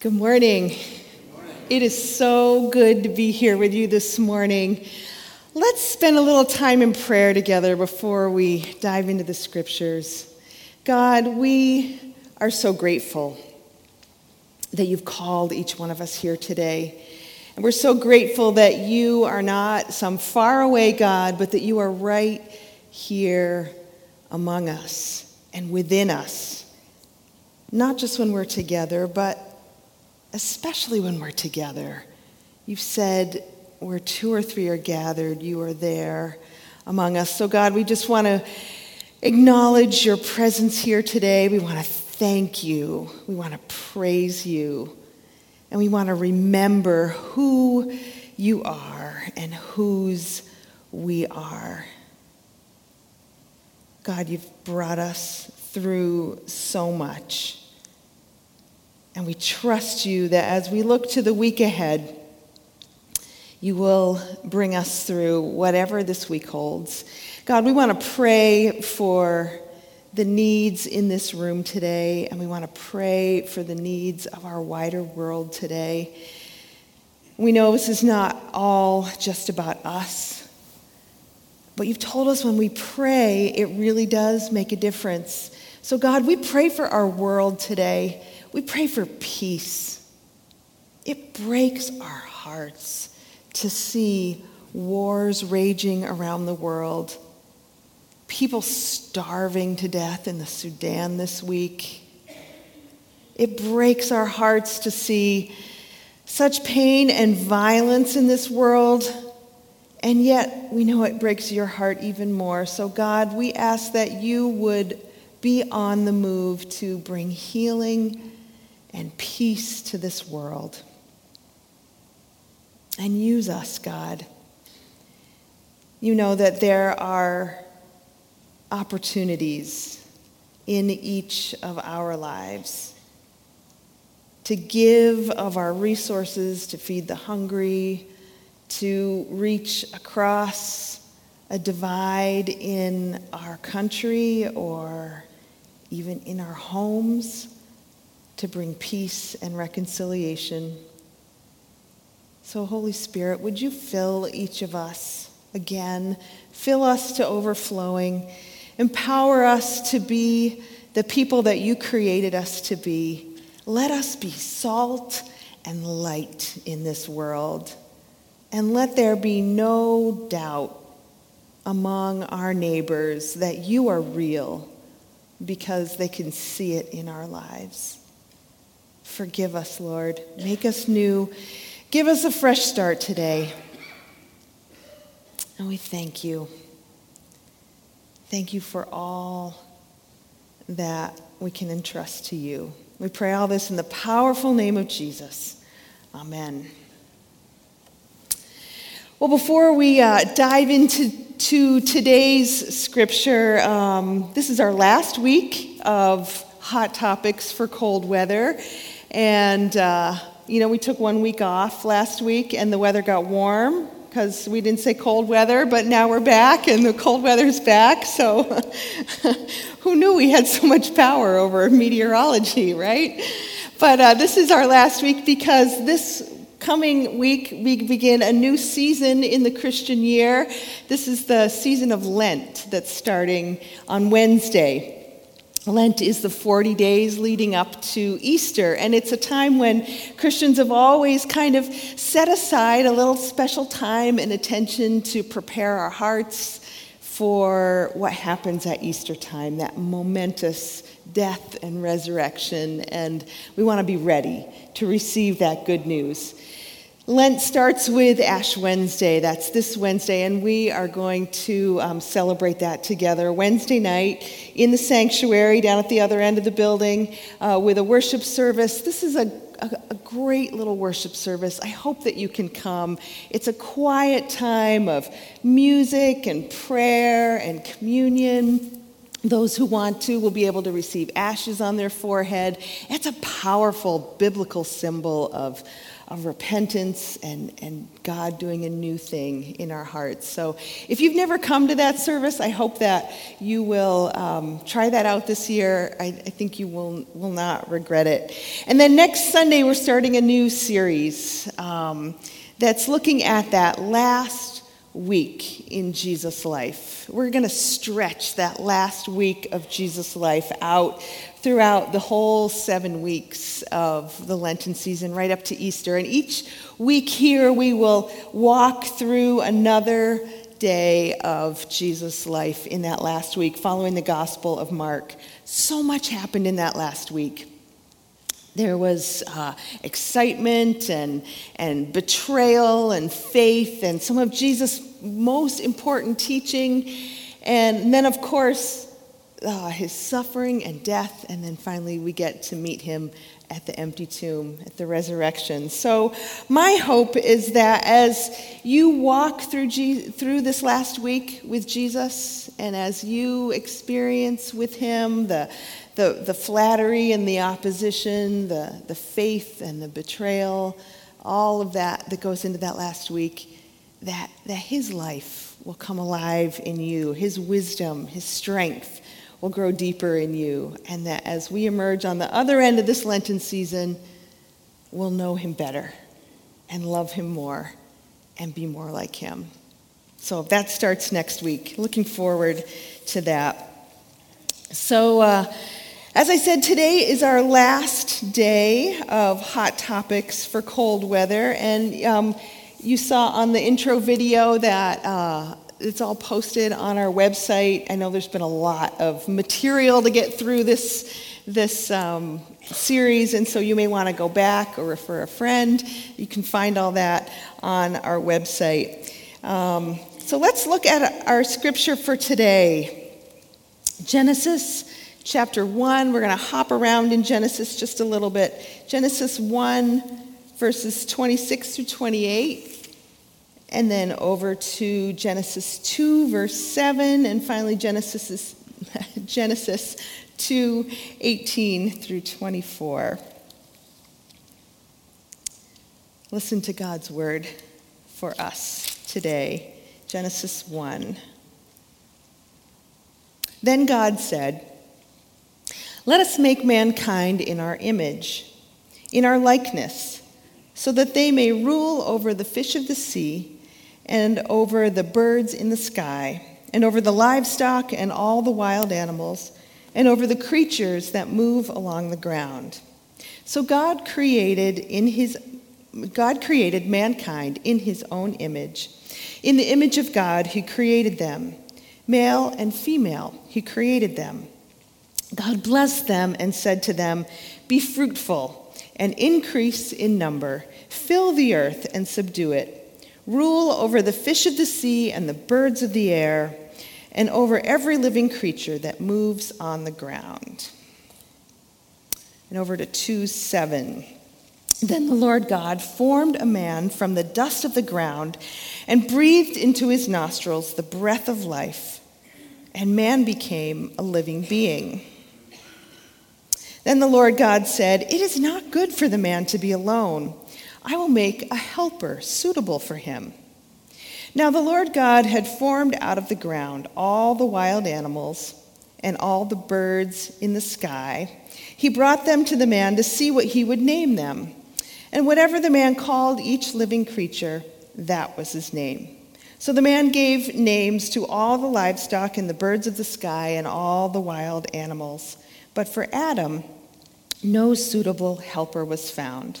Good morning. It is so good to be here with you this morning. Let's spend a little time in prayer together before we dive into the scriptures. God, we are so grateful that you've called each one of us here today. And we're so grateful that you are not some faraway God, but that you are right here among us and within us. Not just when we're together, but especially when we're together. You've said where two or three are gathered, you are there among us. So God, we just want to acknowledge your presence here today. We want to thank you. We want to praise you. And we want to remember who you are and whose we are. God, you've brought us through so much. And we trust you that as we look to the week ahead, you will bring us through whatever this week holds. God, we want to pray for the needs in this room today, and we want to pray for the needs of our wider world today. We know this is not all just about us, but you've told us when we pray, it really does make a difference. So God, we pray for our world today. We pray for peace. It breaks our hearts to see wars raging around the world, people starving to death in the Sudan this week. It breaks our hearts to see such pain and violence in this world, and yet we know it breaks your heart even more. So God, we ask that you would be on the move to bring healing and peace to this world. And use us, God. You know that there are opportunities in each of our lives to give of our resources, to feed the hungry, to reach across a divide in our country or even in our homes, to bring peace and reconciliation. So Holy Spirit, would you fill each of us again, fill us to overflowing, empower us to be the people that you created us to be. Let us be salt and light in this world, and let there be no doubt among our neighbors that you are real, because they can see it in our lives. Forgive us, Lord. Make us new. Give us a fresh start today. And we thank you. Thank you for all that we can entrust to you. We pray all this in the powerful name of Jesus. Amen. Well, before we dive into today's scripture, this is our last week of hot topics for cold weather. And, we took 1 week off last week, and the weather got warm because we didn't say cold weather, but now we're back, and the cold weather's back. So who knew we had so much power over meteorology, right? But this is our last week because this coming week, we begin a new season in the Christian year. This is the season of Lent that's starting on Wednesday. Lent is the 40 days leading up to Easter, and it's a time when Christians have always kind of set aside a little special time and attention to prepare our hearts for what happens at Easter time, that momentous death and resurrection, and we want to be ready to receive that good news. Lent starts with Ash Wednesday. That's this Wednesday, and we are going to celebrate that together Wednesday night in the sanctuary down at the other end of the building with a worship service. This is a great little worship service. I hope that you can come. It's a quiet time of music and prayer and communion. Those who want to will be able to receive ashes on their forehead. It's a powerful biblical symbol of of repentance and God doing a new thing in our hearts. So if you've never come to that service, I hope that you will try that out this year. I think you will not regret it. And then next Sunday, we're starting a new series that's looking at that last week in Jesus' life. We're going to stretch that last week of Jesus' life out throughout the whole 7 weeks of the Lenten season, right up to Easter. And each week here, we will walk through another day of Jesus' life in that last week, following the Gospel of Mark. So much happened in that last week. There was excitement and betrayal and faith and some of Jesus' most important teaching. And then, of course, his suffering and death, and then finally we get to meet him at the empty tomb, at the resurrection. So my hope is that as you walk through this last week with Jesus, and as you experience with him the flattery and the opposition, the faith and the betrayal, all of that goes into that last week, that his life will come alive in you, his wisdom, his strength, will grow deeper in you, and that as we emerge on the other end of this Lenten season, we'll know him better and love him more and be more like him. So that starts next week. Looking forward to that. So as I said, today is our last day of Hot Topics for Cold Weather, and you saw on the intro video that it's all posted on our website. I know there's been a lot of material to get through this series, and so you may want to go back or refer a friend. You can find all that on our website. So let's look at our scripture for today. Genesis chapter 1. We're going to hop around in Genesis just a little bit. Genesis 1, verses 26 through 28. And then over to Genesis 2, verse 7, and finally Genesis 2, 18 through 24. Listen to God's word for us today. Genesis 1. Then God said, "Let us make mankind in our image, in our likeness, so that they may rule over the fish of the sea, and over the birds in the sky, and over the livestock and all the wild animals, and over the creatures that move along the ground." So God created mankind in his own image. In the image of God, he created them. Male and female, he created them. God blessed them and said to them, "Be fruitful and increase in number. Fill the earth and subdue it. Rule over the fish of the sea and the birds of the air, and over every living creature that moves on the ground." And over to 2:7. Then the Lord God formed a man from the dust of the ground and breathed into his nostrils the breath of life, and man became a living being. Then the Lord God said, "It is not good for the man to be alone. I will make a helper suitable for him." Now the Lord God had formed out of the ground all the wild animals and all the birds in the sky. He brought them to the man to see what he would name them. And whatever the man called each living creature, that was his name. So the man gave names to all the livestock and the birds of the sky and all the wild animals. But for Adam, no suitable helper was found.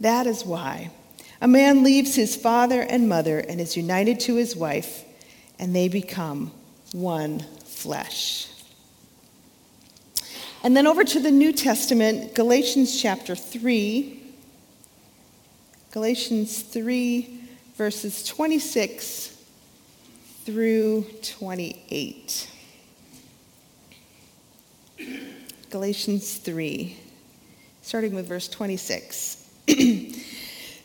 That is why a man leaves his father and mother and is united to his wife, and they become one flesh. And then over to the New Testament, Galatians chapter 3, Galatians 3, verses 26 through 28. Galatians 3, starting with verse 26.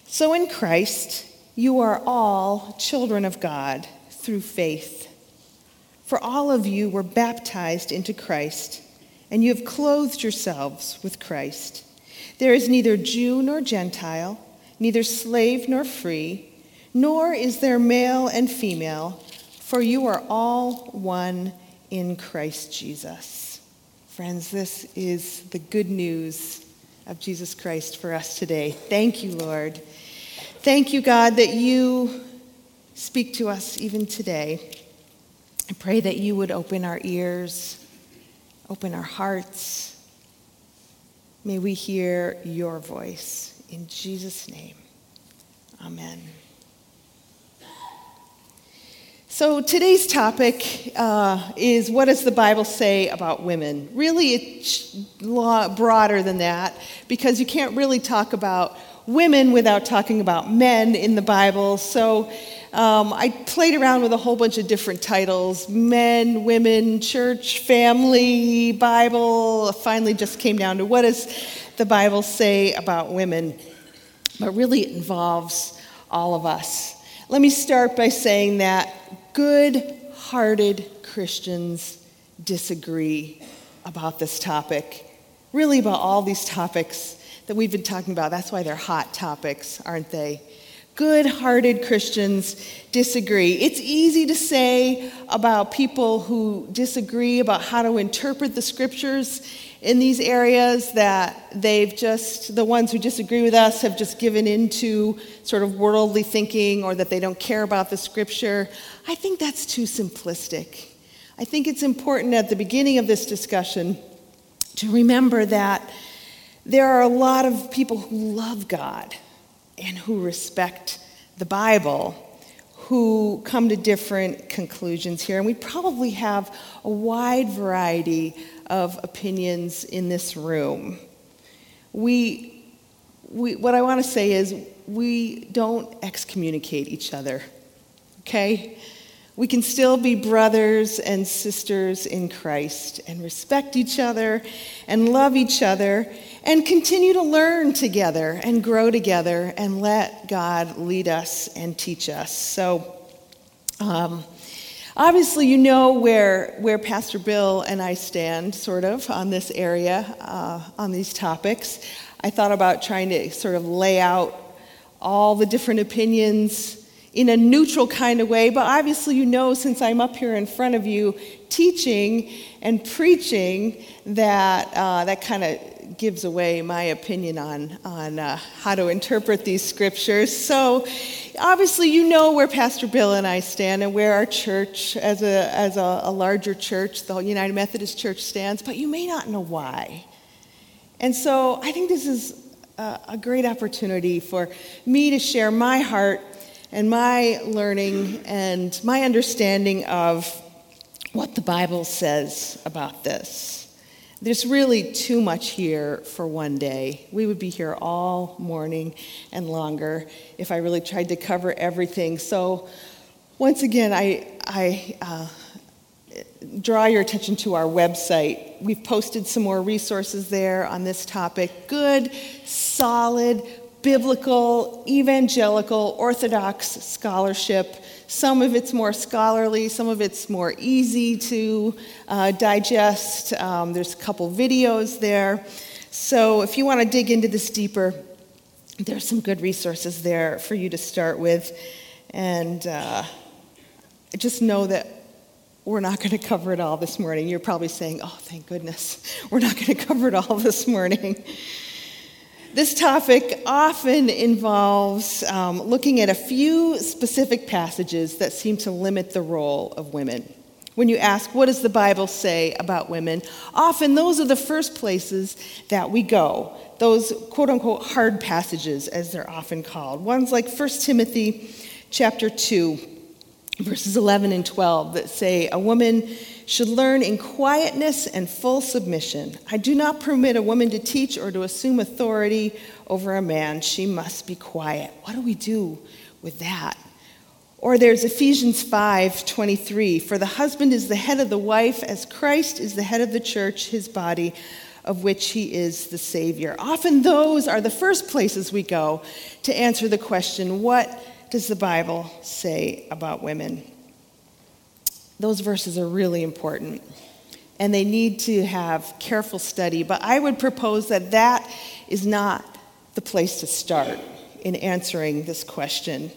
So in Christ, you are all children of God through faith. For all of you were baptized into Christ, and you have clothed yourselves with Christ. There is neither Jew nor Gentile, neither slave nor free, nor is there male and female, for you are all one in Christ Jesus. Friends, this is the good news of Jesus Christ for us today. Thank you, Lord. Thank you, God, that you speak to us even today. I pray that you would open our ears, open our hearts. May we hear your voice. In Jesus' name, amen. So today's topic is, what does the Bible say about women? Really, it's a lot broader than that, because you can't really talk about women without talking about men in the Bible. So I played around with a whole bunch of different titles: men, women, church, family, Bible. Finally just came down to, what does the Bible say about women? But really it involves all of us. Let me start by saying that good-hearted Christians disagree about this topic, really about all these topics that we've been talking about. That's why they're hot topics, aren't they? Good-hearted Christians disagree. It's easy to say about people who disagree about how to interpret the scriptures in these areas that the ones who disagree with us have just given into sort of worldly thinking, or that they don't care about the scripture. I think that's too simplistic. I think it's important at the beginning of this discussion to remember that there are a lot of people who love God and who respect the Bible, who come to different conclusions here. And we probably have a wide variety of opinions in this room. What I want to say is, we don't excommunicate each other, okay? We can still be brothers and sisters in Christ and respect each other and love each other and continue to learn together and grow together and let God lead us and teach us. So obviously you know where Pastor Bill and I stand sort of on this area, on these topics. I thought about trying to sort of lay out all the different opinions in a neutral kind of way, but obviously you know, since I'm up here in front of you teaching and preaching, that that kind of gives away my opinion on how to interpret these scriptures. So obviously you know where Pastor Bill and I stand and where our church, as a larger church, the United Methodist Church, stands, but you may not know why. And so I think this is a great opportunity for me to share my heart and my learning and my understanding of what the Bible says about this. There's really too much here for one day. We would be here all morning and longer if I really tried to cover everything. So once again, I draw your attention to our website. We've posted some more resources there on this topic. Good, solid, biblical, evangelical, orthodox scholarship. Some of it's more scholarly, some of it's more easy to digest. There's a couple videos there. So if you want to dig into this deeper, there's some good resources there for you to start with. And just know that we're not going to cover it all this morning. You're probably saying, oh, thank goodness, we're not going to cover it all this morning. This topic often involves looking at a few specific passages that seem to limit the role of women. When you ask, what does the Bible say about women? Often those are the first places that we go. Those quote-unquote hard passages, as they're often called. Ones like 1 Timothy chapter 2, verses 11 and 12, that say a woman should learn in quietness and full submission. I do not permit a woman to teach or to assume authority over a man. She must be quiet." What do we do with that? Or there's Ephesians 5:23, "For the husband is the head of the wife, as Christ is the head of the church, his body, of which he is the Savior." Often those are the first places we go to answer the question, what does the Bible say about women? Those verses are really important, and they need to have careful study, but I would propose that that is not the place to start in answering this question,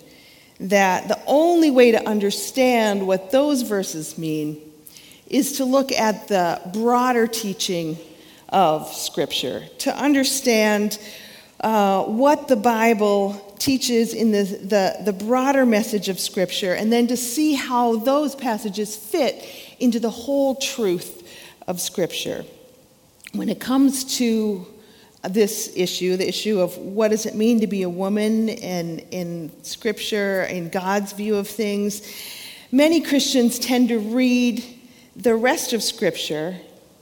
that the only way to understand what those verses mean is to look at the broader teaching of Scripture, to understand what the Bible teaches in the broader message of Scripture, and then to see how those passages fit into the whole truth of Scripture. When it comes to this issue, the issue of what does it mean to be a woman and in Scripture, in God's view of things, many Christians tend to read the rest of Scripture,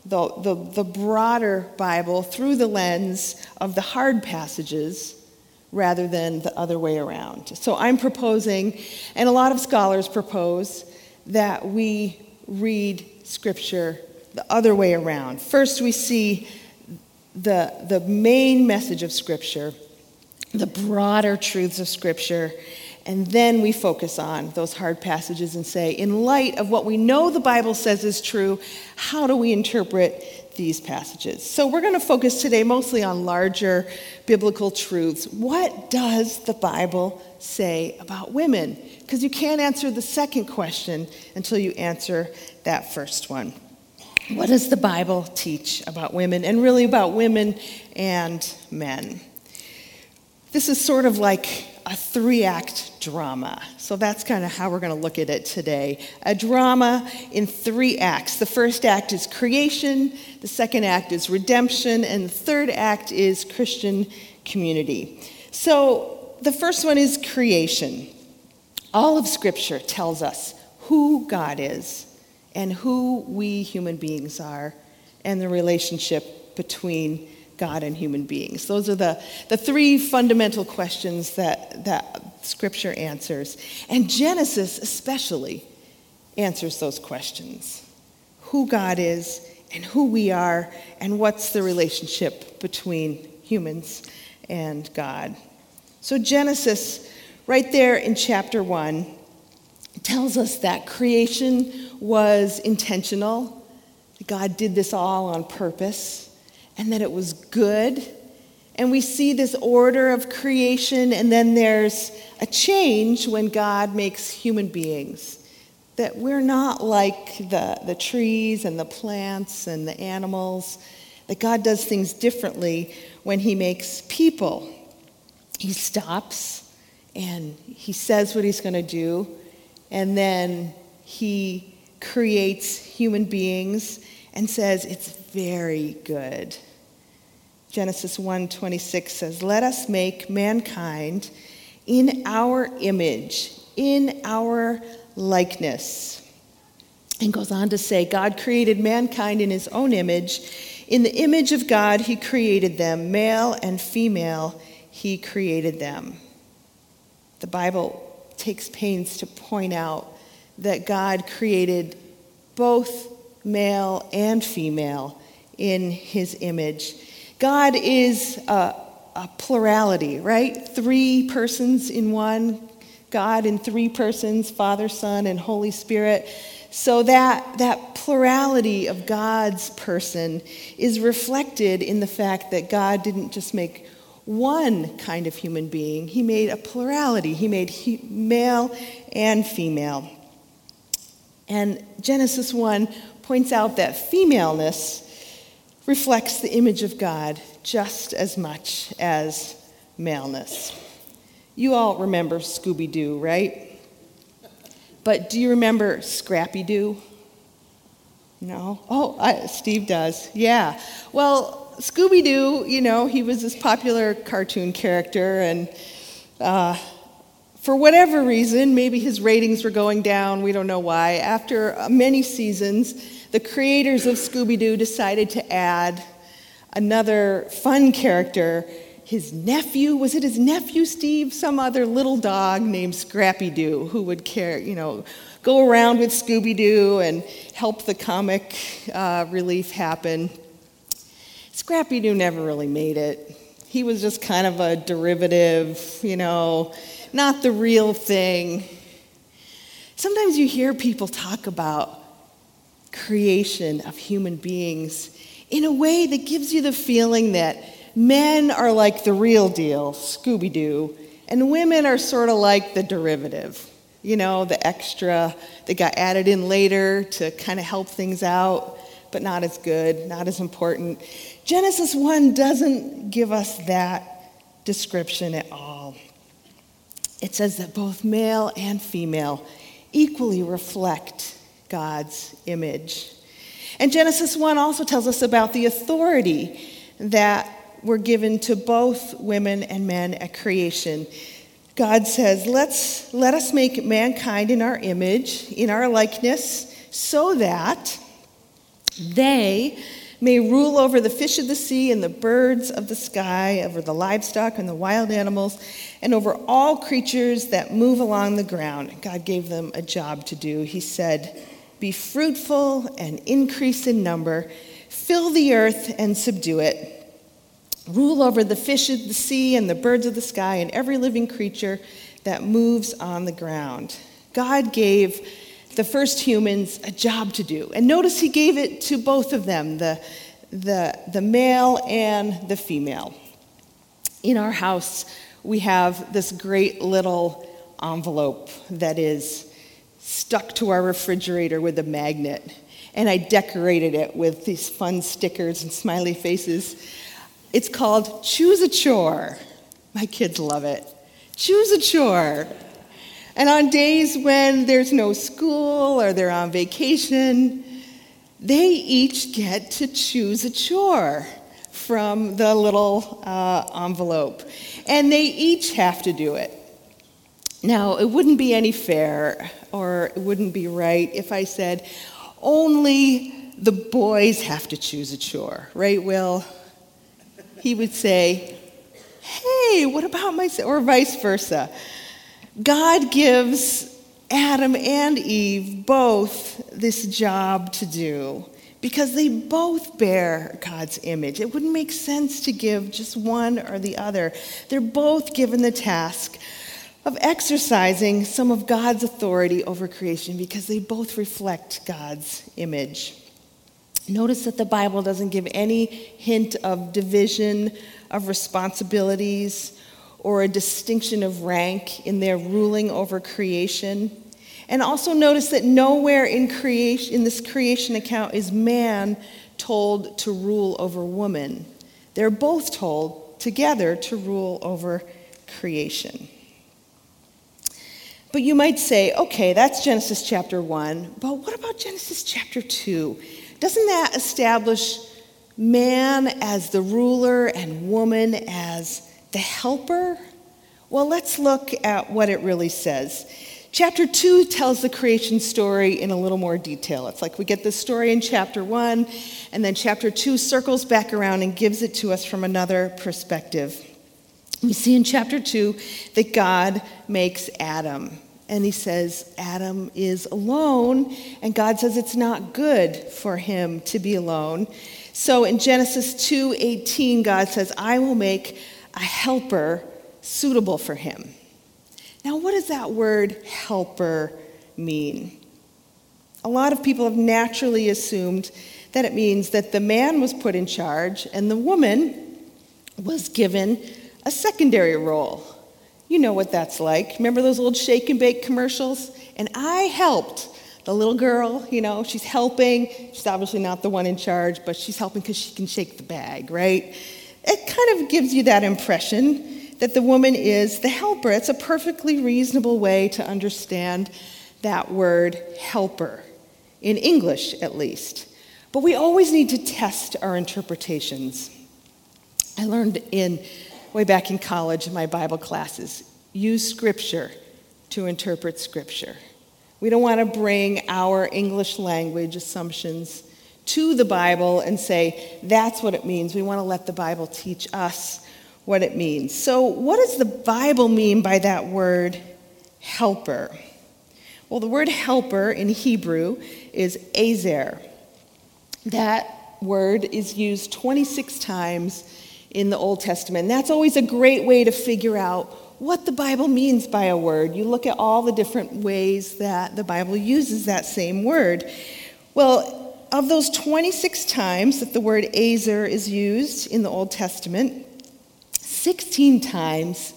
the broader Bible, through the lens of the hard passages rather than the other way around. So I'm proposing, and a lot of scholars propose, that we read Scripture the other way around. First, we see the main message of Scripture, the broader truths of Scripture, and then we focus on those hard passages and say, in light of what we know the Bible says is true, how do we interpret these passages? So we're going to focus today mostly on larger biblical truths. What does the Bible say about women? Because you can't answer the second question until you answer that first one. What does the Bible teach about women, and really about women and men? This is sort of like a 3-act drama. So that's kind of how we're going to look at it today. A drama in 3 acts. The first act is creation, the second act is redemption, and the third act is Christian community. So the first one is creation. All of Scripture tells us who God is and who we human beings are and the relationship between God and human beings. Those are the three fundamental questions that Scripture answers. And Genesis especially answers those questions. Who God is and who we are, and what's the relationship between humans and God. So Genesis, right there in chapter 1, tells us that creation was intentional. God did this all on purpose, and that it was good. And we see this order of creation, and then there's a change when God makes human beings, that we're not like the trees and the plants and the animals, that God does things differently when he makes people. He stops, and he says what he's going to do, and then he creates human beings and says, "It's very good." Genesis 1:26 says, "Let us make mankind in our image, in our likeness." And goes on to say, God created mankind in his own image. In the image of God, he created them. Male and female, he created them. The Bible takes pains to point out that God created both male and female in his image. God is a plurality, right? 3 persons in one. God in 3 persons, Father, Son, and Holy Spirit. So that plurality of God's person is reflected in the fact that God didn't just make one kind of human being. He made a plurality. He made male and female. And Genesis 1 points out that femaleness reflects the image of God just as much as maleness. You all remember Scooby-Doo, right? But do you remember Scrappy-Doo? No? Oh, Steve does. Yeah. Well, Scooby-Doo, he was this popular cartoon character, and for whatever reason, maybe his ratings were going down, we don't know why, after many seasons, the creators of Scooby-Doo decided to add another fun character. His nephew, was it his nephew, Steve? Some other little dog named Scrappy-Doo who would go around with Scooby-Doo and help the comic relief happen. Scrappy-Doo never really made it. He was just kind of a derivative, not the real thing. Sometimes you hear people talk about creation of human beings in a way that gives you the feeling that men are like the real deal, Scooby-Doo, and women are sort of like the derivative, the extra that got added in later to kind of help things out, but not as good, not as important. Genesis 1 doesn't give us that description at all. It says that both male and female equally reflect God's image. And Genesis 1 also tells us about the authority that were given to both women and men at creation. God says, let us make mankind in our image, in our likeness, so that they may rule over the fish of the sea and the birds of the sky, over the livestock and the wild animals, and over all creatures that move along the ground. God gave them a job to do. He said, be fruitful and increase in number, fill the earth and subdue it. Rule over the fish of the sea and the birds of the sky and every living creature that moves on the ground. God gave the first humans a job to do. And notice he gave it to both of them, the male and the female. In our house, we have this great little envelope that is stuck to our refrigerator with a magnet. And I decorated it with these fun stickers and smiley faces. It's called Choose a Chore. My kids love it. Choose a chore. And on days when there's no school or they're on vacation, they each get to choose a chore from the little envelope. And they each have to do it. Now, it wouldn't be any fair or it wouldn't be right if I said only the boys have to choose a chore. Right, Will? He would say, hey, what about myself? Or vice versa. God gives Adam and Eve both this job to do because they both bear God's image. It wouldn't make sense to give just one or the other. They're both given the task of exercising some of God's authority over creation because they both reflect God's image. Notice that the Bible doesn't give any hint of division of responsibilities or a distinction of rank in their ruling over creation. And also notice that nowhere in this creation account is man told to rule over woman. They're both told together to rule over creation. But you might say, okay, that's Genesis chapter 1, but what about Genesis chapter 2? Doesn't that establish man as the ruler and woman as the helper? Well, let's look at what it really says. Chapter 2 tells the creation story in a little more detail. It's like we get this story in chapter 1, and then chapter 2 circles back around and gives it to us from another perspective. We see in chapter 2 that God makes Adam. And he says, Adam is alone, and God says it's not good for him to be alone. So in Genesis 2:18, God says, I will make a helper suitable for him. Now, what does that word helper mean? A lot of people have naturally assumed that it means that the man was put in charge and the woman was given a secondary role. You know what that's like. Remember those old shake and bake commercials? And I helped the little girl, she's helping. She's obviously not the one in charge, but she's helping because she can shake the bag, right? It kind of gives you that impression that the woman is the helper. It's a perfectly reasonable way to understand that word helper, in English at least. But we always need to test our interpretations. I learned way back in college in my Bible classes, use Scripture to interpret Scripture. We don't want to bring our English language assumptions to the Bible and say, that's what it means. We want to let the Bible teach us what it means. So what does the Bible mean by that word helper? Well, the word helper in Hebrew is azer. That word is used 26 times in the Old Testament. And that's always a great way to figure out what the Bible means by a word. You look at all the different ways that the Bible uses that same word. Well, of those 26 times that the word azer is used in the Old Testament, 16 times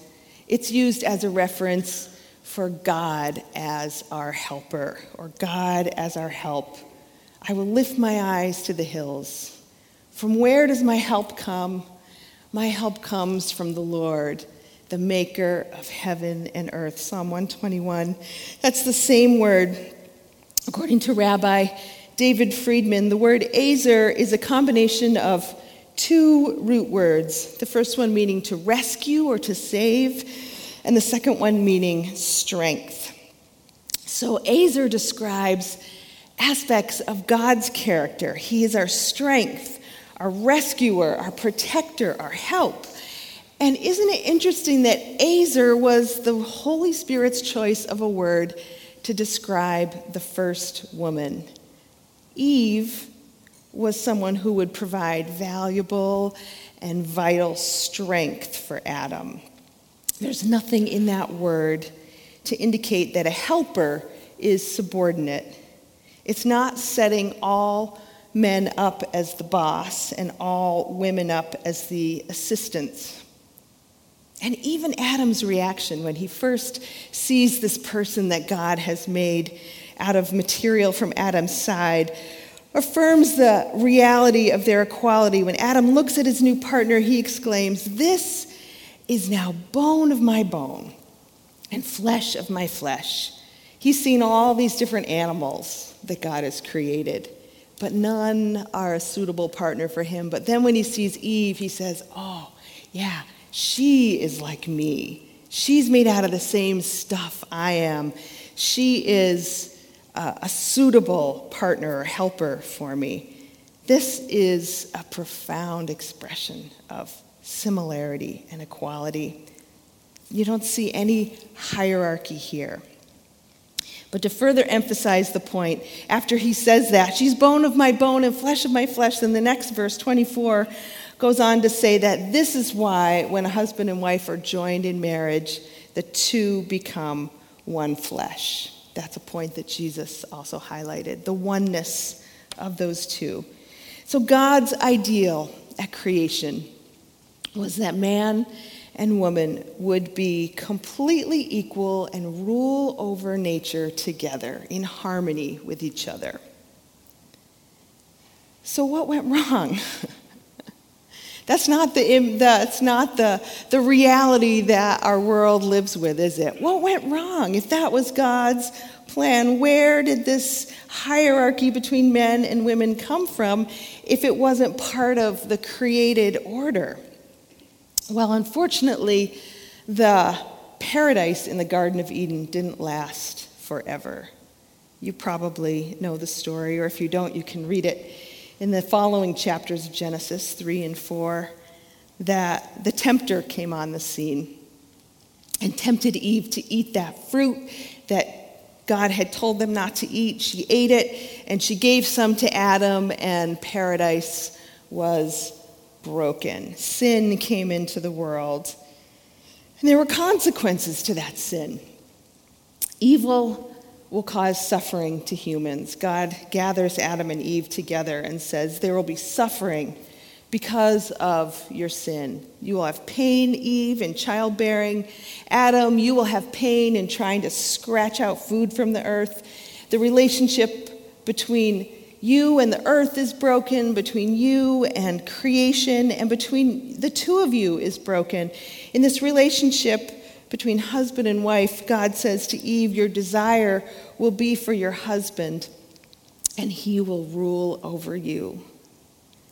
it's used as a reference for God as our helper or God as our help. I will lift my eyes to the hills. From where does my help come? My help comes from the Lord, the maker of heaven and earth. Psalm 121. That's the same word. According to Rabbi David Friedman, the word azer is a combination of two root words. The first one meaning to rescue or to save, and the second one meaning strength. So azer describes aspects of God's character. He is our strength, our rescuer, our protector, our help. And isn't it interesting that azer was the Holy Spirit's choice of a word to describe the first woman? Eve was someone who would provide valuable and vital strength for Adam. There's nothing in that word to indicate that a helper is subordinate. It's not setting all men up as the boss and all women up as the assistants. And even Adam's reaction when he first sees this person that God has made out of material from Adam's side affirms the reality of their equality. When Adam looks at his new partner, he exclaims, "This is now bone of my bone and flesh of my flesh." He's seen all these different animals that God has created, but none are a suitable partner for him. But then when he sees Eve, he says, "Oh, yeah, she is like me. She's made out of the same stuff I am. She is a suitable partner or helper for me." This is a profound expression of similarity and equality. You don't see any hierarchy here. But to further emphasize the point, after he says that, she's bone of my bone and flesh of my flesh, then the next verse, 24, goes on to say that this is why when a husband and wife are joined in marriage, the two become one flesh. That's a point that Jesus also highlighted, the oneness of those two. So God's ideal at creation was that man and woman would be completely equal and rule over nature together in harmony with each other. So what went wrong? That's not the reality that our world lives with, is it? What went wrong? If that was God's plan, where did this hierarchy between men and women come from if it wasn't part of the created order? Well, unfortunately, the paradise in the Garden of Eden didn't last forever. You probably know the story, or if you don't, you can read it in the following chapters of Genesis 3 and 4, that the tempter came on the scene and tempted Eve to eat that fruit that God had told them not to eat. She ate it, and she gave some to Adam, and paradise was broken. Sin came into the world, and there were consequences to that sin. Evil will cause suffering to humans. God gathers Adam and Eve together and says, "There will be suffering because of your sin. You will have pain, Eve, in childbearing. Adam, you will have pain in trying to scratch out food from the earth. The relationship between you and the earth is broken, between you and creation, and between the two of you is broken." In this relationship between husband and wife, God says to Eve, "Your desire will be for your husband, and he will rule over you."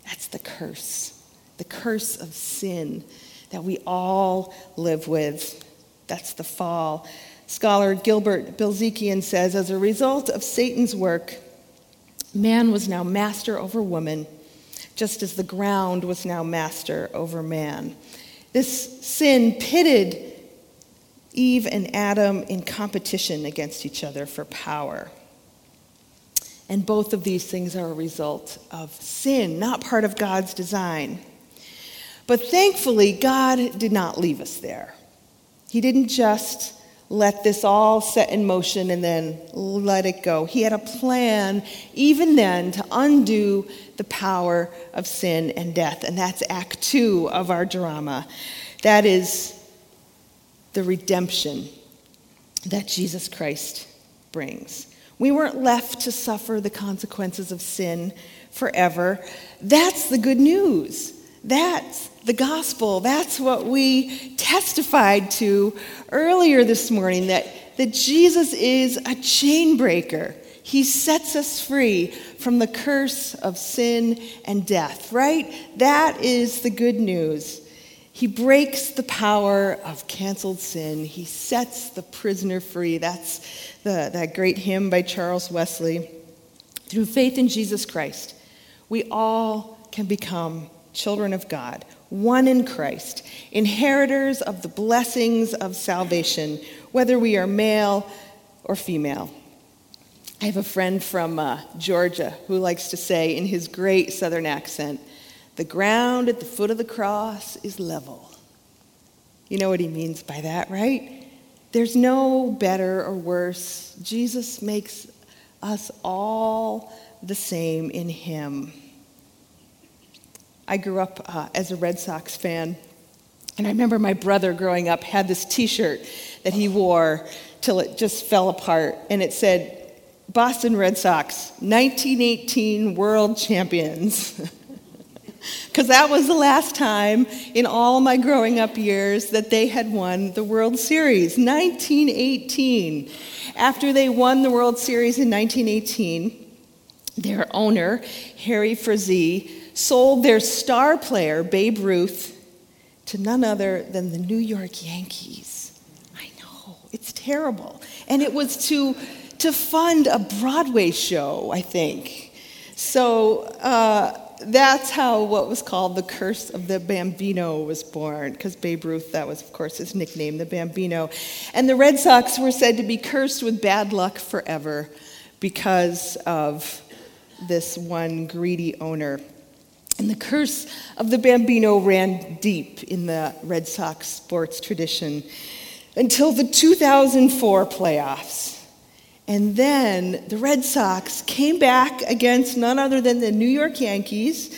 That's the curse of sin that we all live with. That's the fall. Scholar Gilbert Bilzikian says, as a result of Satan's work, man was now master over woman, just as the ground was now master over man. This sin pitted Eve and Adam in competition against each other for power. And both of these things are a result of sin, not part of God's design. But thankfully, God did not leave us there. He didn't just let this all set in motion and then let it go. He had a plan, even then, to undo the power of sin and death. And that's Act 2 of our drama. That is the redemption that Jesus Christ brings. We weren't left to suffer the consequences of sin forever. That's the good news. That's the gospel. That's what we testified to earlier this morning, that Jesus is a chain breaker. He sets us free from the curse of sin and death, right? That is the good news. He breaks the power of canceled sin. He sets the prisoner free. That's that great hymn by Charles Wesley. Through faith in Jesus Christ, we all can become children of God, one in Christ, inheritors of the blessings of salvation, whether we are male or female. I have a friend from Georgia who likes to say in his great Southern accent, "The ground at the foot of the cross is level." You know what he means by that, right? There's no better or worse. Jesus makes us all the same in him. I grew up as a Red Sox fan, and I remember my brother growing up had this T-shirt that he wore till it just fell apart, and it said, "Boston Red Sox, 1918 World Champions." Because that was the last time in all my growing up years that they had won the World Series, 1918. After they won the World Series in 1918, their owner, Harry Frazee, sold their star player, Babe Ruth, to none other than the New York Yankees. I know, it's terrible. And it was to fund a Broadway show, I think. So, that's how what was called the curse of the Bambino was born, because Babe Ruth, that was, of course, his nickname, the Bambino. And the Red Sox were said to be cursed with bad luck forever because of this one greedy owner. And the curse of the Bambino ran deep in the Red Sox sports tradition until the 2004 playoffs. And then the Red Sox came back against none other than the New York Yankees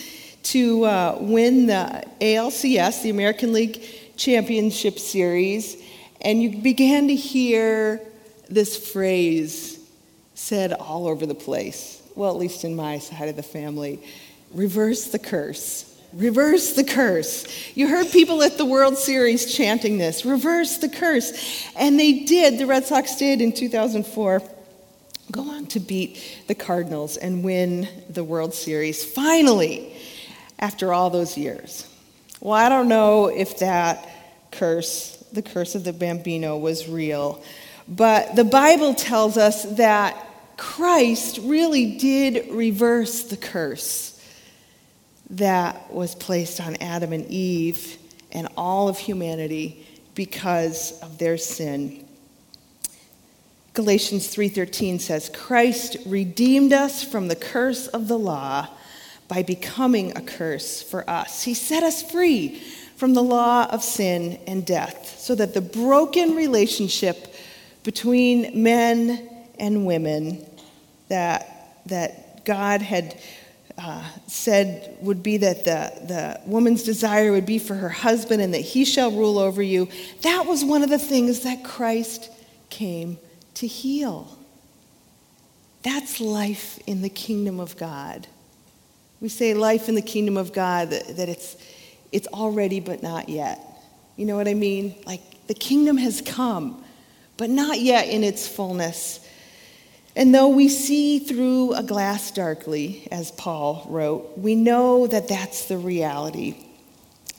to win the ALCS, the American League Championship Series. And you began to hear this phrase said all over the place, well, at least in my side of the family, "Reverse the curse. Reverse the curse." You heard people at the World Series chanting this, "Reverse the curse." And they did, the Red Sox did in 2004. Go on to beat the Cardinals and win the World Series, finally, after all those years. Well, I don't know if that curse, the curse of the Bambino, was real, but the Bible tells us that Christ really did reverse the curse that was placed on Adam and Eve and all of humanity because of their sin. Galatians 3:13 says, "Christ redeemed us from the curse of the law by becoming a curse for us. He set us free from the law of sin and death, so that the broken relationship between men and women that God had said would be that the woman's desire would be for her husband and that he shall rule over you," that was one of the things that Christ came to heal. That's life in the kingdom of God. We say life in the kingdom of God, that it's already but not yet. You know what I mean? Like, the kingdom has come, but not yet in its fullness. And though we see through a glass darkly, as Paul wrote, we know that that's the reality.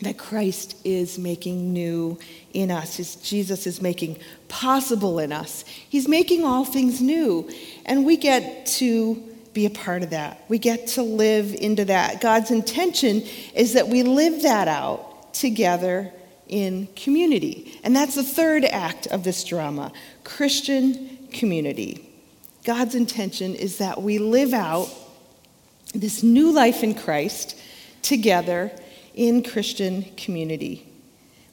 that Christ is making new in us, Jesus is making possible in us. He's making all things new, and we get to be a part of that. We get to live into that. God's intention is that we live that out together in community, and that's the third act of this drama, Christian community. God's intention is that we live out this new life in Christ together in Christian community.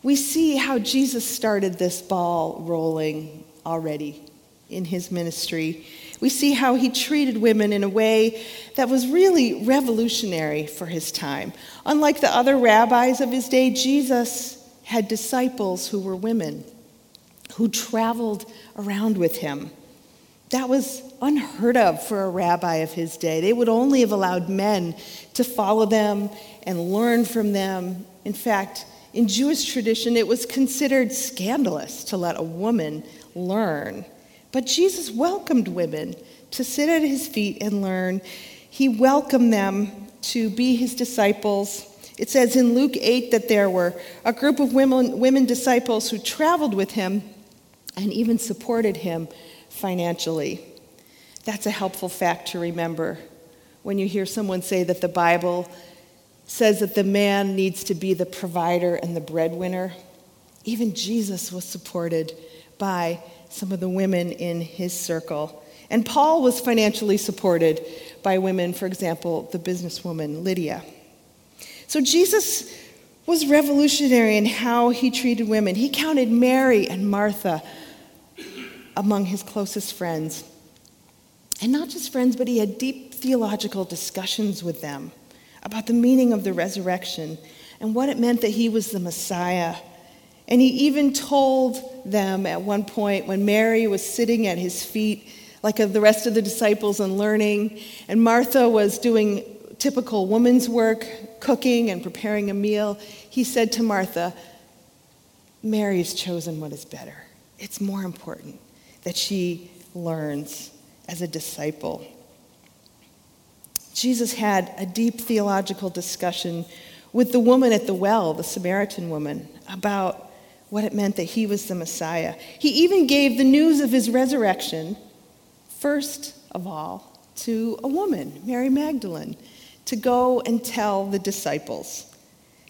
We see how Jesus started this ball rolling already in his ministry. We see how he treated women in a way that was really revolutionary for his time. Unlike the other rabbis of his day, Jesus had disciples who were women, who traveled around with him. That was unheard of for a rabbi of his day. They would only have allowed men to follow them and learn from them. In fact, in Jewish tradition, it was considered scandalous to let a woman learn. But Jesus welcomed women to sit at his feet and learn. He welcomed them to be his disciples. It says in Luke 8 that there were a group of women disciples who traveled with him and even supported him financially. That's a helpful fact to remember when you hear someone say that the Bible says that the man needs to be the provider and the breadwinner. Even Jesus was supported by some of the women in his circle. And Paul was financially supported by women, for example, the businesswoman Lydia. So Jesus was revolutionary in how he treated women. He counted Mary and Martha among his closest friends. And not just friends, but he had deep theological discussions with them about the meaning of the resurrection and what it meant that he was the Messiah. And he even told them at one point when Mary was sitting at his feet like the rest of the disciples and learning, and Martha was doing typical woman's work, cooking and preparing a meal, he said to Martha, "Mary's chosen what is better. It's more important that she learns as a disciple." Jesus had a deep theological discussion with the woman at the well, the Samaritan woman, about what it meant that he was the Messiah. He even gave the news of his resurrection, first of all, to a woman, Mary Magdalene, to go and tell the disciples.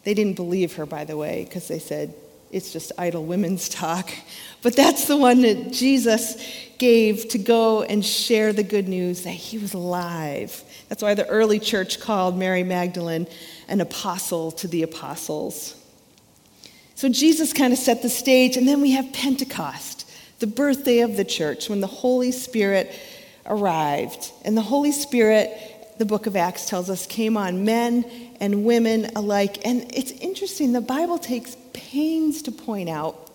They didn't believe her, by the way, because they said, "It's just idle women's talk." But that's the one that Jesus gave to go and share the good news that he was alive. That's why the early church called Mary Magdalene an apostle to the apostles. So Jesus kind of set the stage, and then we have Pentecost, the birthday of the church, when the Holy Spirit arrived. And the Holy Spirit, the book of Acts tells us, came on men and women alike. And it's interesting, the Bible takes pains to point out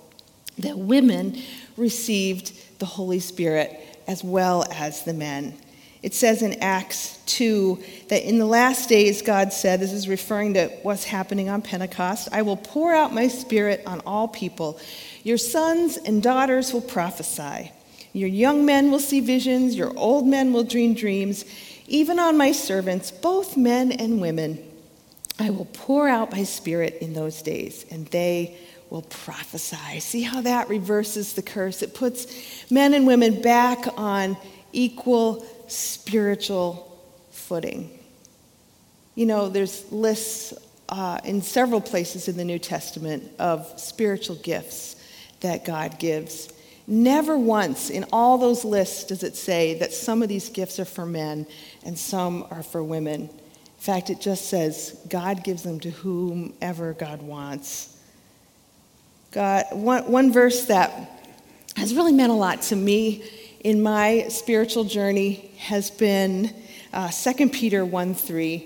that women received the Holy Spirit as well as the men. It says in Acts 2 that in the last days, God said, this is referring to what's happening on Pentecost, "I will pour out my Spirit on all people. Your sons and daughters will prophesy. Your young men will see visions. Your old men will dream dreams. Even on my servants, both men and women, I will pour out my Spirit in those days, and they will prophesy." See how that reverses the curse? It puts men and women back on equal spiritual footing. You know, there's lists in several places in the New Testament of spiritual gifts that God gives. Never once in all those lists does it say that some of these gifts are for men and some are for women. In fact, it just says God gives them to whomever God wants. God, one verse that has really meant a lot to me in my spiritual journey has been 2 Peter 1:3.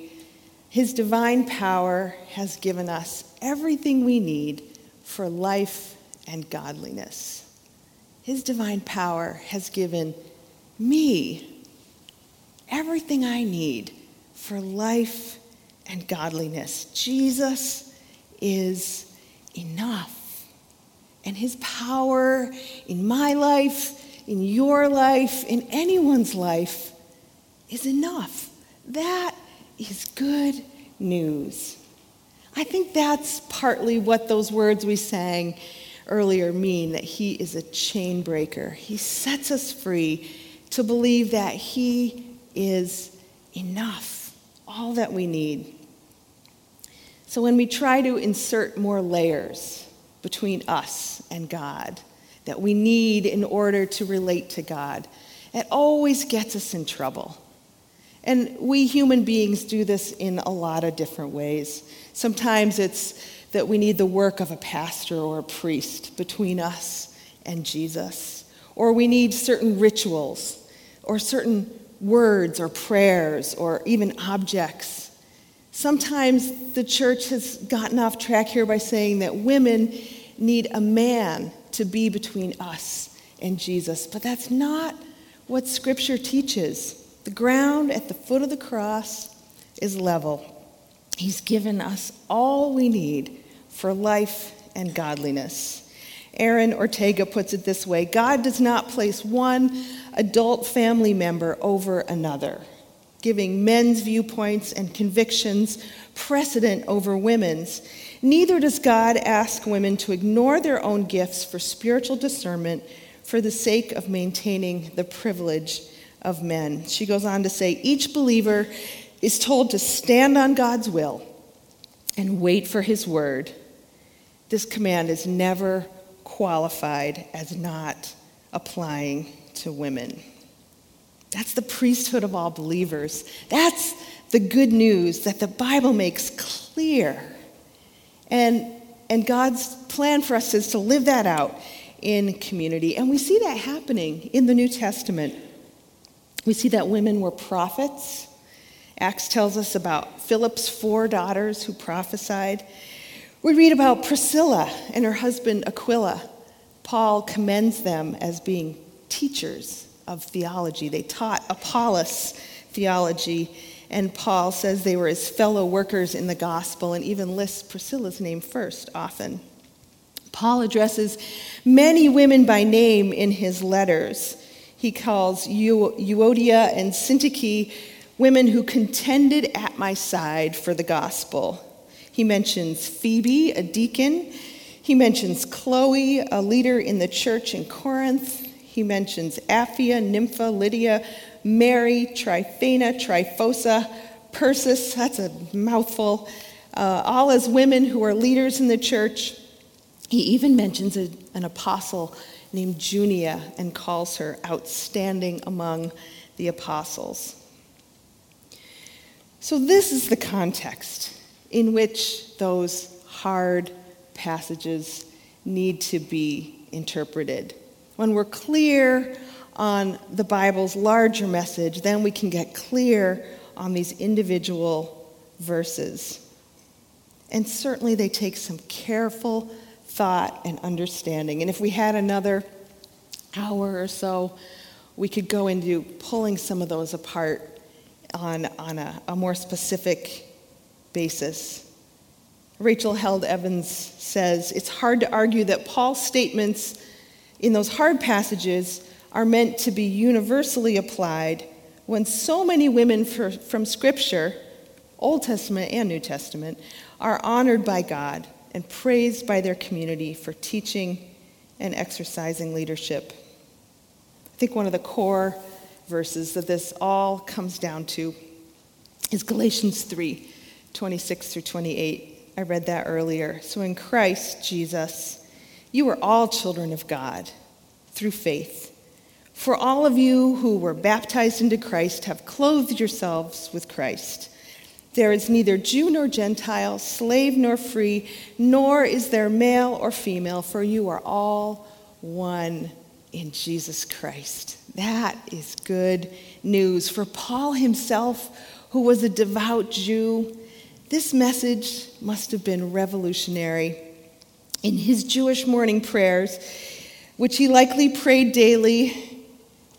"His divine power has given us everything we need for life and godliness." His divine power has given me everything I need for life and godliness. Jesus is enough. And his power in my life, in your life, in anyone's life is enough. That is good news. I think that's partly what those words we sang earlier mean, that he is a chain breaker. He sets us free to believe that he is enough, all that we need. So when we try to insert more layers between us and God that we need in order to relate to God, it always gets us in trouble. And we human beings do this in a lot of different ways. Sometimes it's that we need the work of a pastor or a priest between us and Jesus. Or we need certain rituals or certain words or prayers or even objects. Sometimes the church has gotten off track here by saying that women need a man to be between us and Jesus. But that's not what Scripture teaches. The ground at the foot of the cross is level. He's given us all we need for life and godliness. Aaron Ortega puts it this way: God does not place one adult family member over another, giving men's viewpoints and convictions precedent over women's. Neither does God ask women to ignore their own gifts for spiritual discernment for the sake of maintaining the privilege of men. She goes on to say, each believer is told to stand on God's will and wait for his word. This command is never qualified as not applying to women. That's the priesthood of all believers. That's the good news that the Bible makes clear. And God's plan for us is to live that out in community. And we see that happening in the New Testament. We see that women were prophets. Acts tells us about Philip's 4 daughters who prophesied. We read about Priscilla and her husband Aquila. Paul commends them as being teachers of theology. They taught Apollos theology, and Paul says they were his fellow workers in the gospel and even lists Priscilla's name first often. Paul addresses many women by name in his letters. He calls Euodia and Syntyche women who contended at my side for the gospel. He mentions Phoebe, a deacon. He mentions Chloe, a leader in the church in Corinth. He mentions Apphia, Nympha, Lydia, Mary, Tryphena, Tryphosa, Persis, that's a mouthful, all as women who are leaders in the church. He even mentions an apostle named Junia and calls her outstanding among the apostles. So this is the context in which those hard passages need to be interpreted. When we're clear on the Bible's larger message, then we can get clear on these individual verses. And certainly they take some careful thought and understanding. And if we had another hour or so, we could go into pulling some of those apart on a more specific basis. Rachel Held Evans says, it's hard to argue that Paul's statements in those hard passages are meant to be universally applied when so many women from Scripture, Old Testament and New Testament, are honored by God and praised by their community for teaching and exercising leadership. I think one of the core verses that this all comes down to is Galatians 3:26 through 28. I read that earlier. So in Christ Jesus, you are all children of God through faith. For all of you who were baptized into Christ have clothed yourselves with Christ. There is neither Jew nor Gentile, slave nor free, nor is there male or female, for you are all one in Jesus Christ. That is good news. For Paul himself, who was a devout Jew, this message must have been revolutionary. In his Jewish morning prayers, which he likely prayed daily,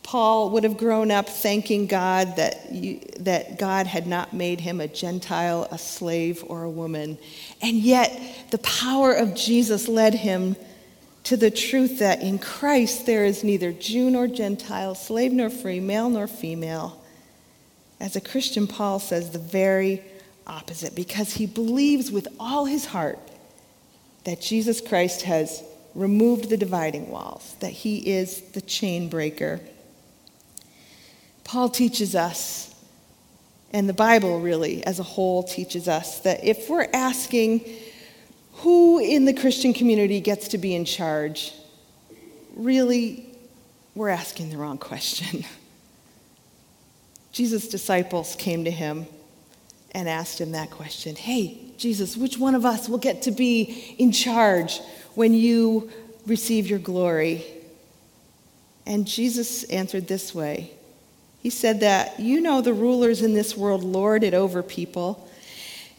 Paul would have grown up thanking God that God had not made him a Gentile, a slave, or a woman. And yet, the power of Jesus led him to the truth that in Christ there is neither Jew nor Gentile, slave nor free, male nor female. As a Christian, Paul says, the very opposite, because he believes with all his heart that Jesus Christ has removed the dividing walls, that he is the chain breaker. Paul teaches us, and the Bible really as a whole teaches us, that if we're asking who in the Christian community gets to be in charge, really we're asking the wrong question. Jesus' disciples came to him and asked him that question. Hey, Jesus, which one of us will get to be in charge when you receive your glory? And Jesus answered this way. He said that, you know, the rulers in this world lord it over people,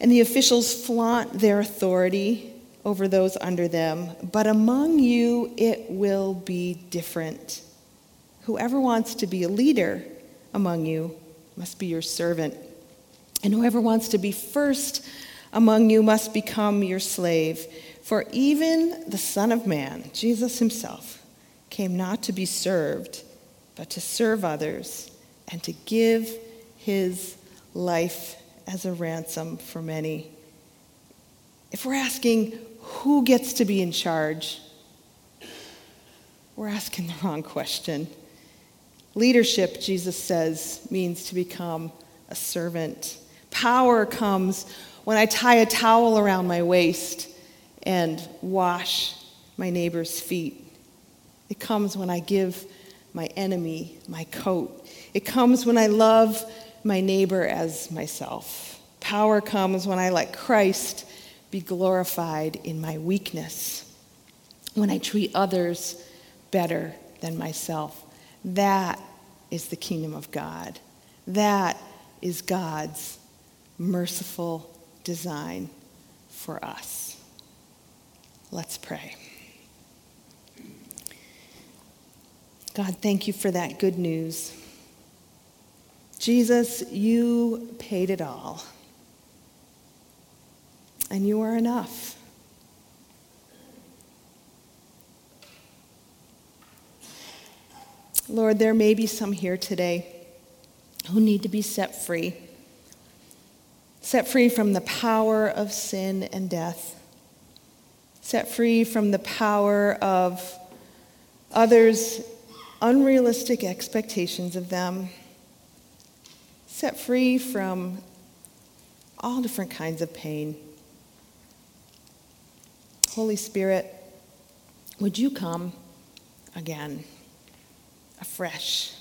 and the officials flaunt their authority over those under them. But among you, it will be different. Whoever wants to be a leader among you must be your servant. And whoever wants to be first among you must become your slave. For even the Son of Man, Jesus himself, came not to be served, but to serve others and to give his life as a ransom for many. If we're asking who gets to be in charge, we're asking the wrong question. Leadership, Jesus says, means to become a servant. Power comes when I tie a towel around my waist and wash my neighbor's feet. It comes when I give my enemy my coat. It comes when I love my neighbor as myself. Power comes when I let Christ be glorified in my weakness, when I treat others better than myself. That is the kingdom of God. That is God's merciful design for us. Let's pray. God, thank you for that good news. Jesus, you paid it all. And you are enough. Lord, there may be some here today who need to be set free. Set free from the power of sin and death. Set free from the power of others' unrealistic expectations of them. Set free from all different kinds of pain. Holy Spirit, would you come again, afresh,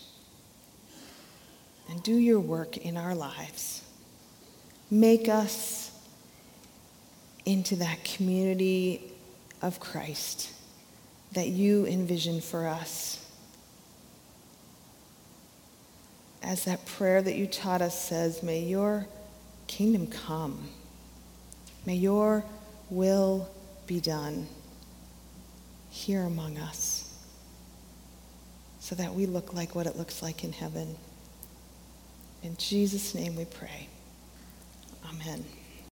and do your work in our lives. Make us into that community of Christ that you envision for us. As that prayer that you taught us says, may your kingdom come. May your will be done here among us, so that we look like what it looks like in heaven. In Jesus' name we pray. Amen.